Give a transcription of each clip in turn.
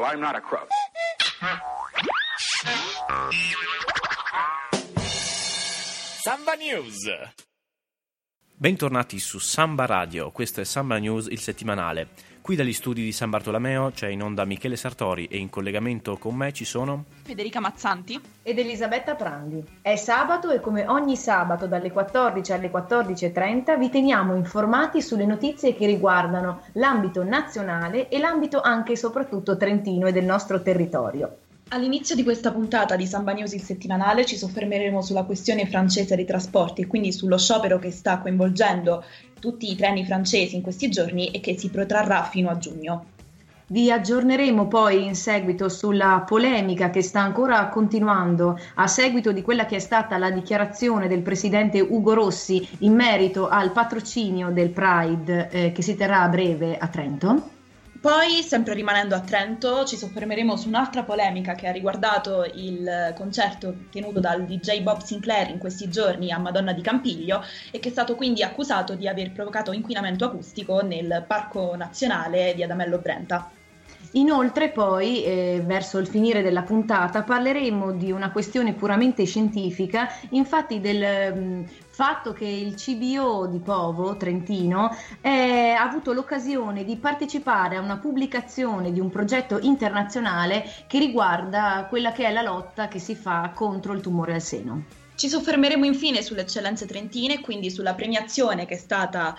Well, I'm not a crook. Samba News. Bentornati su Samba Radio, questo è Samba News, il settimanale. Qui dagli studi di San Bartolomeo c'è in onda Michele Sartori e in collegamento con me ci sono Federica Mazzanti ed Elisabetta Prandi. È sabato e come ogni sabato dalle 14 alle 14.30 vi teniamo informati sulle notizie che riguardano l'ambito nazionale e l'ambito anche e soprattutto trentino e del nostro territorio. All'inizio di questa puntata di Samba News il settimanale ci soffermeremo sulla questione francese dei trasporti e quindi sullo sciopero che sta coinvolgendo tutti i treni francesi in questi giorni e che si protrarrà fino a giugno. Vi aggiorneremo poi in seguito sulla polemica che sta ancora continuando a seguito di quella che è stata la dichiarazione del presidente Ugo Rossi in merito al patrocinio del Pride che si terrà a breve a Trento. Poi, sempre rimanendo a Trento, ci soffermeremo su un'altra polemica che ha riguardato il concerto tenuto dal DJ Bob Sinclair in questi giorni a Madonna di Campiglio e che è stato quindi accusato di aver provocato inquinamento acustico nel Parco Nazionale di Adamello Brenta. Inoltre poi, verso il finire della puntata, parleremo di una questione puramente scientifica, infatti del fatto che il CBO di Povo, Trentino, ha avuto l'occasione di partecipare a una pubblicazione di un progetto internazionale che riguarda quella che è la lotta che si fa contro il tumore al seno. Ci soffermeremo infine sulle eccellenze trentine, quindi sulla premiazione che è stata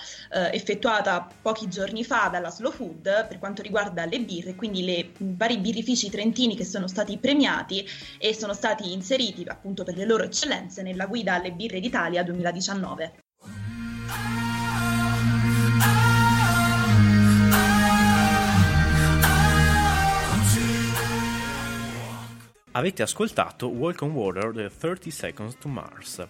effettuata pochi giorni fa dalla Slow Food per quanto riguarda le birre, quindi i vari birrifici trentini che sono stati premiati e sono stati inseriti appunto per le loro eccellenze nella guida alle Birre d'Italia 2019. Avete ascoltato Walk on Water, The 30 Seconds to Mars.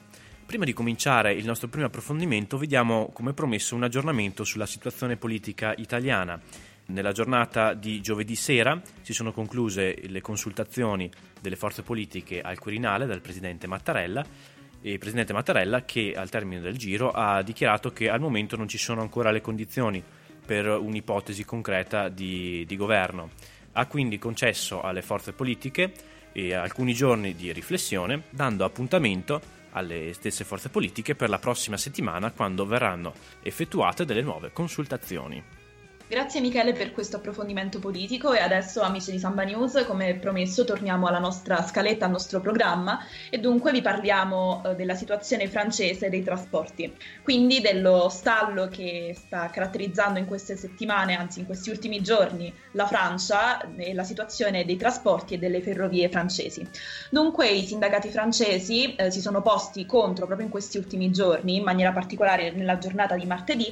Prima di cominciare il nostro primo approfondimento, vediamo come promesso un aggiornamento sulla situazione politica italiana. Nella giornata di giovedì sera si sono concluse le consultazioni delle forze politiche al Quirinale dal presidente Mattarella, e il presidente Mattarella che al termine del giro ha dichiarato che al momento non ci sono ancora le condizioni per un'ipotesi concreta di governo. Ha quindi concesso alle forze politiche e alcuni giorni di riflessione, dando appuntamento alle stesse forze politiche per la prossima settimana, quando verranno effettuate delle nuove consultazioni. Grazie Michele per questo approfondimento politico e adesso, amici di Samba News, come promesso torniamo alla nostra scaletta, al nostro programma e dunque vi parliamo della situazione francese dei trasporti, quindi dello stallo che sta caratterizzando in queste settimane, anzi in questi ultimi giorni, la Francia e la situazione dei trasporti e delle ferrovie francesi. Dunque i sindacati francesi si sono posti contro proprio in questi ultimi giorni, in maniera particolare nella giornata di martedì,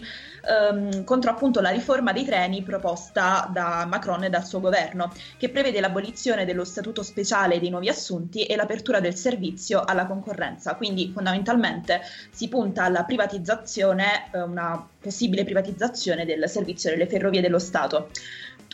contro appunto la riforma dei treni proposta da Macron e dal suo governo, che prevede l'abolizione dello statuto speciale dei nuovi assunti e l'apertura del servizio alla concorrenza. Quindi fondamentalmente si punta alla privatizzazione, una possibile privatizzazione del servizio delle ferrovie dello Stato.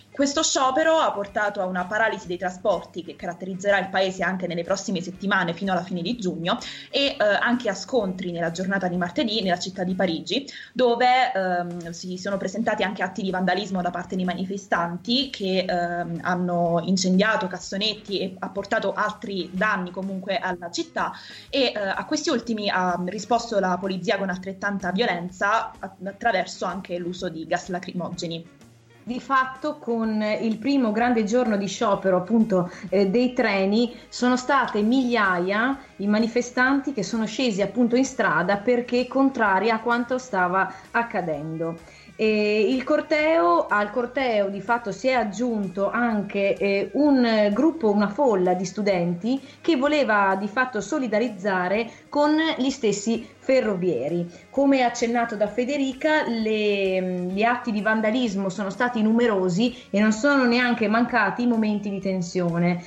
Questo sciopero ha portato a una paralisi dei trasporti che caratterizzerà il paese anche nelle prossime settimane fino alla fine di giugno e anche a scontri nella giornata di martedì nella città di Parigi, dove si sono presentati anche atti di vandalismo da parte di manifestanti che hanno incendiato cassonetti e ha portato altri danni comunque alla città e a questi ultimi ha risposto la polizia con altrettanta violenza attraverso anche l'uso di gas lacrimogeni. Di fatto con il primo grande giorno di sciopero appunto dei treni sono state migliaia i manifestanti che sono scesi appunto in strada perché contrari a quanto stava accadendo. Al corteo di fatto si è aggiunto anche un gruppo, una folla di studenti che voleva di fatto solidarizzare con gli stessi ferrovieri. Come accennato da Federica, gli atti di vandalismo sono stati numerosi e non sono neanche mancati i momenti di tensione.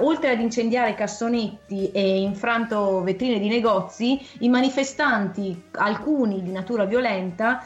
Oltre ad incendiare cassonetti e infranto vetrine di negozi, i manifestanti, alcuni di natura violenta,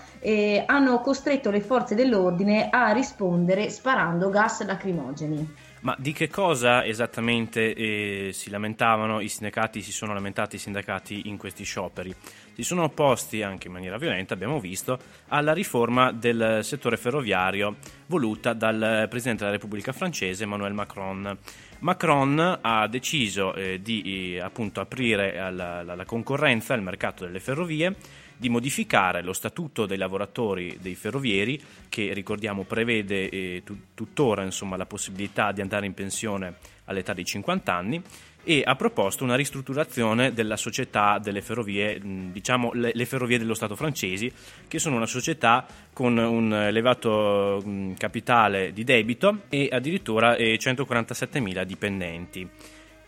hanno costretto le forze dell'ordine a rispondere sparando gas lacrimogeni. Ma di che cosa esattamente si lamentavano i sindacati? Si sono lamentati i sindacati in questi scioperi? Si sono opposti, anche in maniera violenta, abbiamo visto, alla riforma del settore ferroviario voluta dal Presidente della Repubblica francese Emmanuel Macron. Macron ha deciso di appunto aprire alla concorrenza il mercato delle ferrovie, di modificare lo statuto dei lavoratori dei ferrovieri, che ricordiamo prevede tuttora insomma la possibilità di andare in pensione all'età di 50 anni, e ha proposto una ristrutturazione della società delle ferrovie, diciamo le ferrovie dello Stato francesi, che sono una società con un elevato capitale di debito e addirittura 147.000 dipendenti.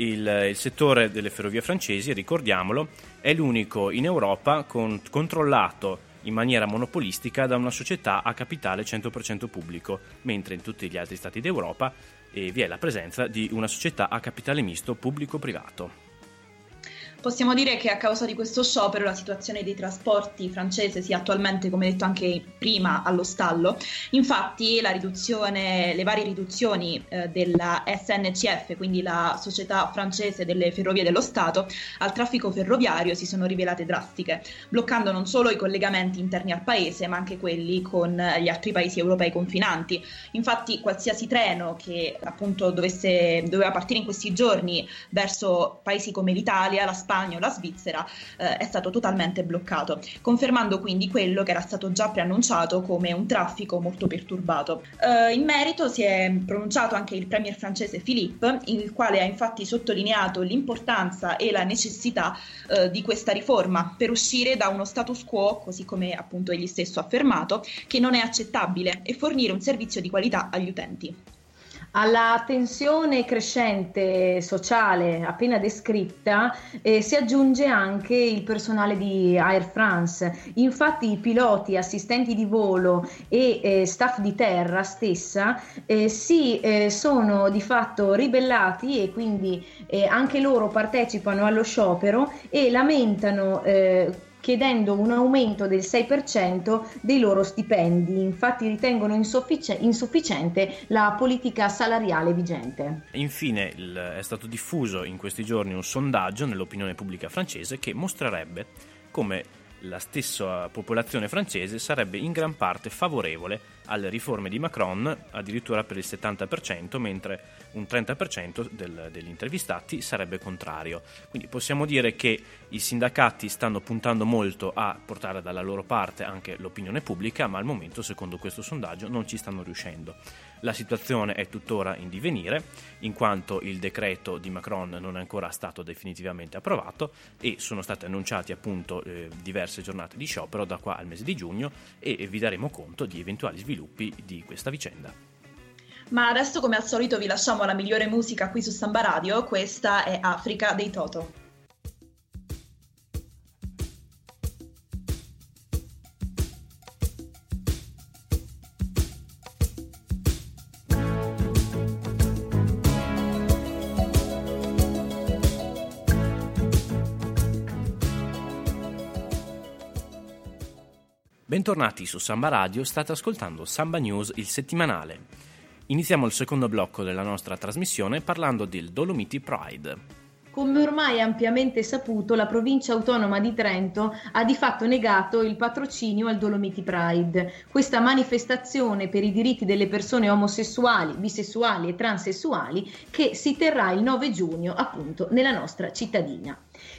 Il settore delle ferrovie francesi, ricordiamolo, è l'unico in Europa controllato in maniera monopolistica da una società a capitale 100% pubblico, mentre in tutti gli altri stati d'Europa vi è la presenza di una società a capitale misto pubblico-privato. Possiamo dire che a causa di questo sciopero la situazione dei trasporti francese sia attualmente, come detto anche prima, allo stallo. Infatti le varie riduzioni della SNCF, quindi la Società Francese delle Ferrovie dello Stato, al traffico ferroviario si sono rivelate drastiche, bloccando non solo i collegamenti interni al paese, ma anche quelli con gli altri paesi europei confinanti. Infatti qualsiasi treno che appunto doveva partire in questi giorni verso paesi come l'Italia, la Spagna o la Svizzera è stato totalmente bloccato, confermando quindi quello che era stato già preannunciato come un traffico molto perturbato. In merito si è pronunciato anche il premier francese Philippe, il quale ha infatti sottolineato l'importanza e la necessità di questa riforma per uscire da uno status quo, così come appunto egli stesso ha affermato, che non è accettabile, e fornire un servizio di qualità agli utenti. Alla tensione crescente sociale appena descritta si aggiunge anche il personale di Air France. Infatti i piloti, assistenti di volo e staff di terra stessa sono di fatto ribellati e quindi anche loro partecipano allo sciopero e lamentano chiedendo un aumento del 6% dei loro stipendi. Infatti ritengono insufficiente la politica salariale vigente. Infine è stato diffuso in questi giorni un sondaggio nell'opinione pubblica francese che mostrerebbe come la stessa popolazione francese sarebbe in gran parte favorevole alle riforme di Macron, addirittura per il 70%, mentre un 30% degli intervistati sarebbe contrario. Quindi possiamo dire che i sindacati stanno puntando molto a portare dalla loro parte anche l'opinione pubblica, ma al momento, secondo questo sondaggio, non ci stanno riuscendo. La situazione è tuttora in divenire, in quanto il decreto di Macron non è ancora stato definitivamente approvato e sono state annunciate appunto diverse giornate di sciopero da qua al mese di giugno, e vi daremo conto di eventuali sviluppi di questa vicenda. Ma adesso, come al solito, vi lasciamo la migliore musica qui su Samba Radio. Questa è Africa dei Toto. Bentornati su Samba Radio, state ascoltando Samba News, il settimanale. Iniziamo il secondo blocco della nostra trasmissione parlando del Dolomiti Pride. Come ormai ampiamente saputo, la provincia autonoma di Trento ha di fatto negato il patrocinio al Dolomiti Pride. Questa manifestazione per i diritti delle persone omosessuali, bisessuali e transessuali che si terrà il 9 giugno appunto nella nostra cittadina.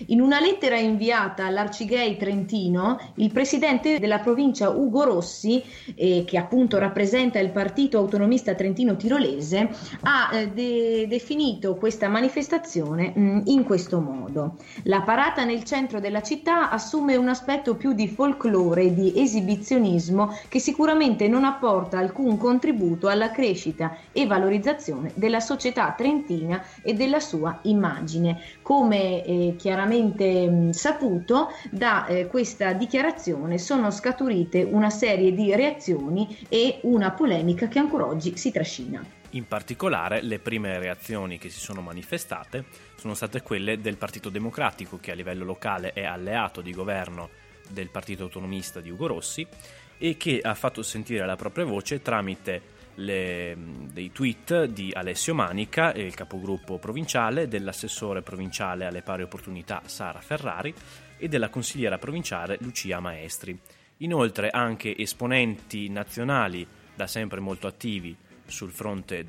In una lettera inviata all'Arcigay Trentino, il presidente della provincia Ugo Rossi, che appunto rappresenta il Partito Autonomista Trentino Tirolese, ha definito questa manifestazione in questo modo. La parata nel centro della città assume un aspetto più di folklore e di esibizionismo che sicuramente non apporta alcun contributo alla crescita e valorizzazione della società trentina e della sua immagine, come chiaramente saputo. Da questa dichiarazione sono scaturite una serie di reazioni e una polemica che ancora oggi si trascina. In particolare, le prime reazioni che si sono manifestate sono state quelle del Partito Democratico, che a livello locale è alleato di governo del Partito Autonomista di Ugo Rossi e che ha fatto sentire la propria voce tramite dei tweet di Alessio Manica, il capogruppo provinciale, dell'assessore provinciale alle pari opportunità Sara Ferrari e della consigliera provinciale Lucia Maestri. Inoltre anche esponenti nazionali da sempre molto attivi sul fronte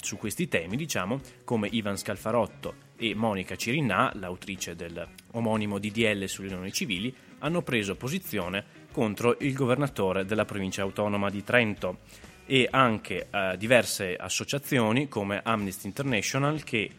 su questi temi, diciamo, come Ivan Scalfarotto e Monica Cirinnà, l'autrice del omonimo DDL sulle unioni civili, hanno preso posizione contro il governatore della provincia autonoma di Trento, e anche diverse associazioni come Amnesty International, che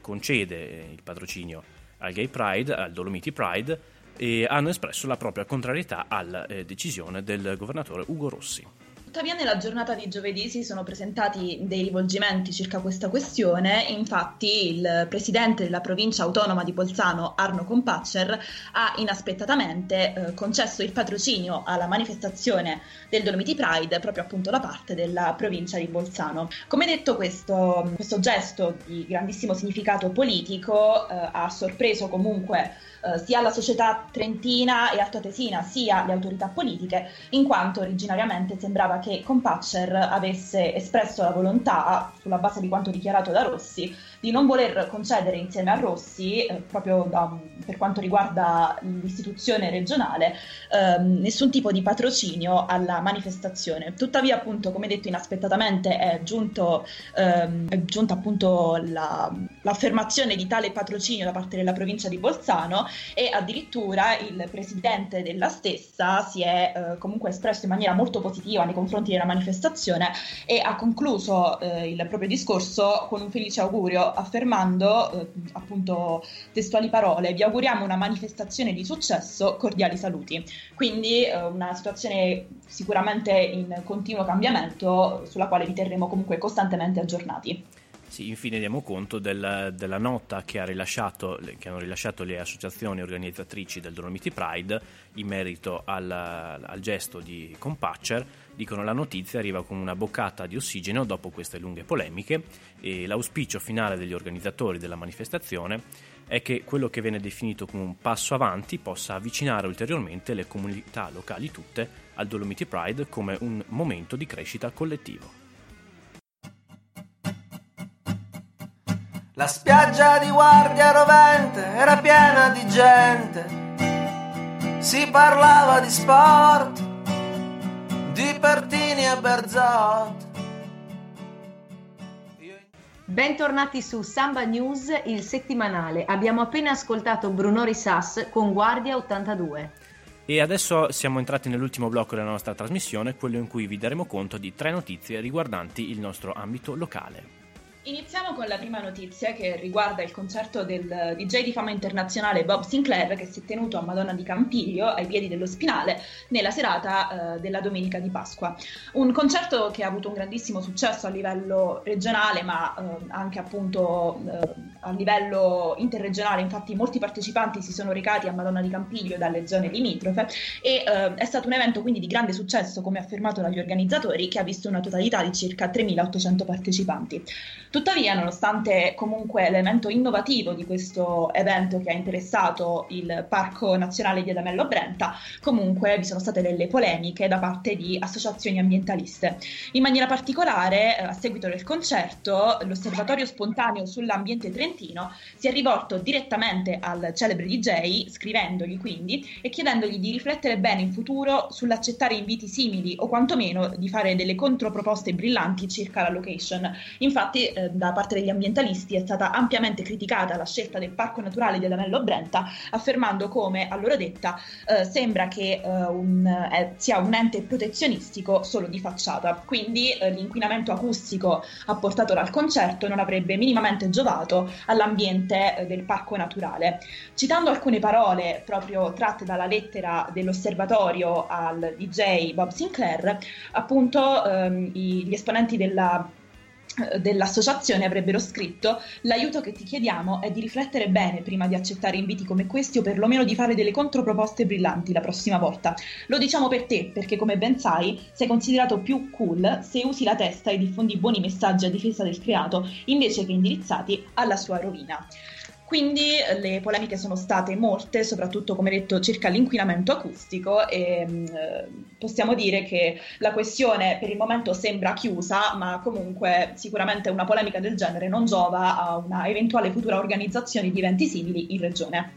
concede il patrocinio al Gay Pride, al Dolomiti Pride, e hanno espresso la propria contrarietà alla decisione del governatore Ugo Rossi. Tuttavia nella giornata di giovedì si sono presentati dei rivolgimenti circa questa questione. Infatti il presidente della provincia autonoma di Bolzano, Arno Kompatscher, ha inaspettatamente concesso il patrocinio alla manifestazione del Dolomiti Pride, proprio appunto da parte della provincia di Bolzano. Come detto, questo gesto di grandissimo significato politico ha sorpreso comunque sia la società trentina e altoatesina sia le autorità politiche, in quanto originariamente sembrava che Kompatscher avesse espresso la volontà, sulla base di quanto dichiarato da Rossi, di non voler concedere insieme a Rossi, proprio per quanto riguarda l'istituzione regionale, nessun tipo di patrocinio alla manifestazione. Tuttavia, appunto, come detto, inaspettatamente è giunta appunto l'affermazione di tale patrocinio da parte della provincia di Bolzano, e addirittura il presidente della stessa si è comunque espresso in maniera molto positiva nei confronti della manifestazione e ha concluso il proprio discorso con un felice augurio, affermando appunto testuali parole: vi auguriamo una manifestazione di successo, cordiali saluti. Quindi una situazione sicuramente in continuo cambiamento, sulla quale vi terremo comunque costantemente aggiornati. Sì, infine diamo conto della nota che hanno rilasciato le associazioni organizzatrici del Dolomiti Pride in merito al gesto di Kompatscher. Dicono: la notizia arriva con una boccata di ossigeno dopo queste lunghe polemiche, e l'auspicio finale degli organizzatori della manifestazione è che quello che viene definito come un passo avanti possa avvicinare ulteriormente le comunità locali tutte al Dolomiti Pride come un momento di crescita collettivo. La spiaggia di Guardia Rovente era piena di gente, si parlava di sport, di Pertini e Berzotti. Bentornati su Samba News, il settimanale. Abbiamo appena ascoltato Brunori Sas con Guardia 82. E adesso siamo entrati nell'ultimo blocco della nostra trasmissione, quello in cui vi daremo conto di 3 notizie riguardanti il nostro ambito locale. Iniziamo con la prima notizia, che riguarda il concerto del DJ di fama internazionale Bob Sinclair, che si è tenuto a Madonna di Campiglio, ai piedi dello Spinale, nella serata della domenica di Pasqua. Un concerto che ha avuto un grandissimo successo a livello regionale, ma anche appunto a livello interregionale. Infatti molti partecipanti si sono recati a Madonna di Campiglio dalle zone limitrofe, e è stato un evento quindi di grande successo, come affermato dagli organizzatori, che ha visto una totalità di circa 3.800 partecipanti. Tuttavia, nonostante comunque l'elemento innovativo di questo evento, che ha interessato il Parco Nazionale di Adamello Brenta, comunque vi sono state delle polemiche da parte di associazioni ambientaliste. In maniera particolare, a seguito del concerto, l'Osservatorio Spontaneo sull'Ambiente Trentino si è rivolto direttamente al celebre DJ, scrivendogli quindi e chiedendogli di riflettere bene in futuro sull'accettare inviti simili, o quantomeno di fare delle controproposte brillanti circa la location. Infatti, da parte degli ambientalisti è stata ampiamente criticata la scelta del Parco Naturale di Adamello Brenta, affermando come, a loro detta, sembra che sia un ente protezionistico solo di facciata. Quindi l'inquinamento acustico apportato dal concerto non avrebbe minimamente giovato all'ambiente del Parco Naturale. Citando alcune parole proprio tratte dalla lettera dell'osservatorio al DJ Bob Sinclair, appunto gli esponenti dell'associazione avrebbero scritto: l'aiuto che ti chiediamo è di riflettere bene prima di accettare inviti come questi, o perlomeno di fare delle controproposte brillanti la prossima volta. Lo diciamo per te, perché come ben sai sei considerato più cool se usi la testa e diffondi buoni messaggi a difesa del creato, invece che indirizzati alla sua rovina. Quindi le polemiche sono state molte, soprattutto, come detto, circa l'inquinamento acustico, e possiamo dire che la questione per il momento sembra chiusa, ma comunque sicuramente una polemica del genere non giova a una eventuale futura organizzazione di eventi simili in regione.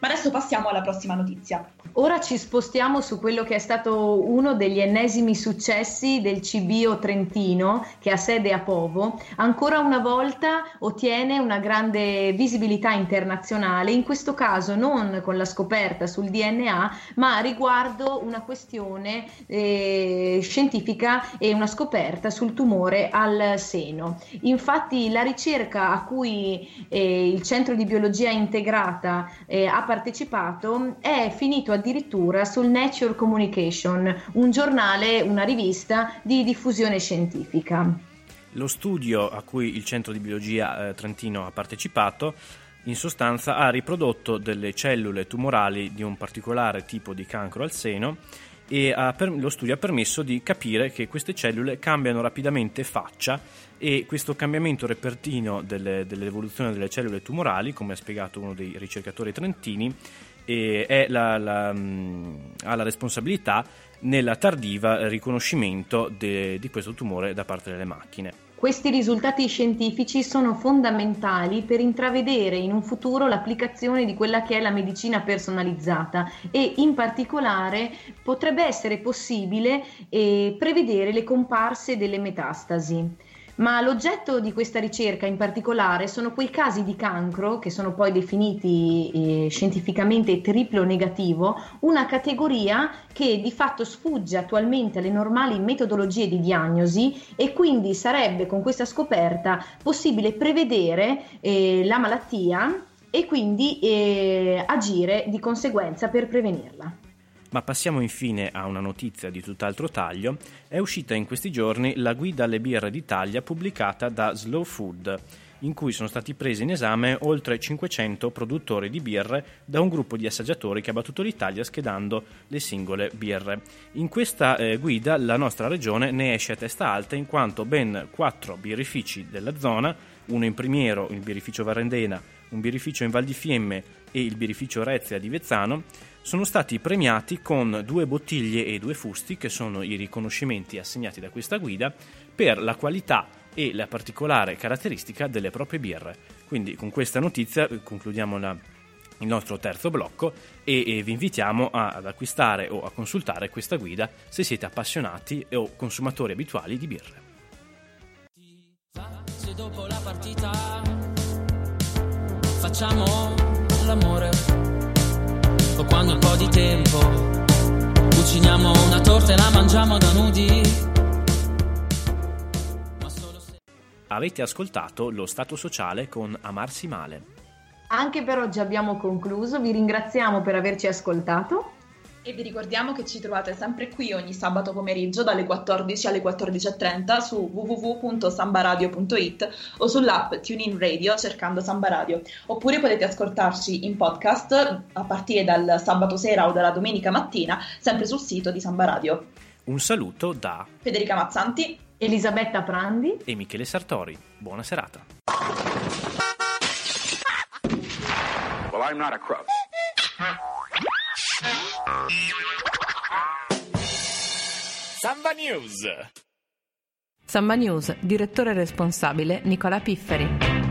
Ma adesso passiamo alla prossima notizia. Ora ci spostiamo su quello che è stato uno degli ennesimi successi del CBIO Trentino, che ha sede a Povo. Ancora una volta ottiene una grande visibilità internazionale, in questo caso non con la scoperta sul DNA, ma riguardo una questione scientifica e una scoperta sul tumore al seno. Infatti la ricerca a cui il Centro di Biologia Integrata ha partecipato è finito addirittura sul Nature Communication, un giornale, una rivista di diffusione scientifica. Lo studio a cui il Centro di Biologia Trentino ha partecipato in sostanza ha riprodotto delle cellule tumorali di un particolare tipo di cancro al seno e lo studio ha permesso di capire che queste cellule cambiano rapidamente faccia, e questo cambiamento repentino dell'evoluzione delle cellule tumorali, come ha spiegato uno dei ricercatori trentini, è ha la responsabilità nella tardiva riconoscimento di questo tumore da parte delle macchine. Questi risultati scientifici sono fondamentali per intravedere in un futuro l'applicazione di quella che è la medicina personalizzata, e in particolare potrebbe essere possibile prevedere le comparse delle metastasi. Ma l'oggetto di questa ricerca in particolare sono quei casi di cancro che sono poi definiti scientificamente triplo negativo, una categoria che di fatto sfugge attualmente alle normali metodologie di diagnosi, e quindi sarebbe con questa scoperta possibile prevedere la malattia e quindi agire di conseguenza per prevenirla. Ma passiamo infine a una notizia di tutt'altro taglio. È uscita in questi giorni la guida alle birre d'Italia pubblicata da Slow Food, in cui sono stati presi in esame oltre 500 produttori di birre da un gruppo di assaggiatori che ha battuto l'Italia schedando le singole birre. In questa guida la nostra regione ne esce a testa alta, in quanto ben 4 birrifici della zona, uno in Primiero, il birrificio Varendena, un birrificio in Val di Fiemme e il birrificio Rezia di Vezzano, sono stati premiati con 2 bottiglie e 2 fusti, che sono i riconoscimenti assegnati da questa guida per la qualità e la particolare caratteristica delle proprie birre. Quindi con questa notizia concludiamo il nostro terzo blocco e vi invitiamo ad acquistare o a consultare questa guida se siete appassionati o consumatori abituali di birre. Se dopo la partita facciamo l'amore, o quando un po' di tempo cuciniamo una torta e la mangiamo da nudi. Ma solo se... Avete ascoltato lo Stato Sociale con Amarsi Male. Anche per oggi abbiamo concluso, vi ringraziamo per averci ascoltato. E vi ricordiamo che ci trovate sempre qui ogni sabato pomeriggio dalle 14 alle 14.30 su www.sambaradio.it o sull'app TuneIn Radio cercando Samba Radio. Oppure potete ascoltarci in podcast a partire dal sabato sera o dalla domenica mattina, sempre sul sito di Samba Radio. Un saluto da Federica Mazzanti, Elisabetta Prandi e Michele Sartori. Buona serata. Well, I'm not a crook. Samba News. Samba News, direttore responsabile Nicola Pifferi.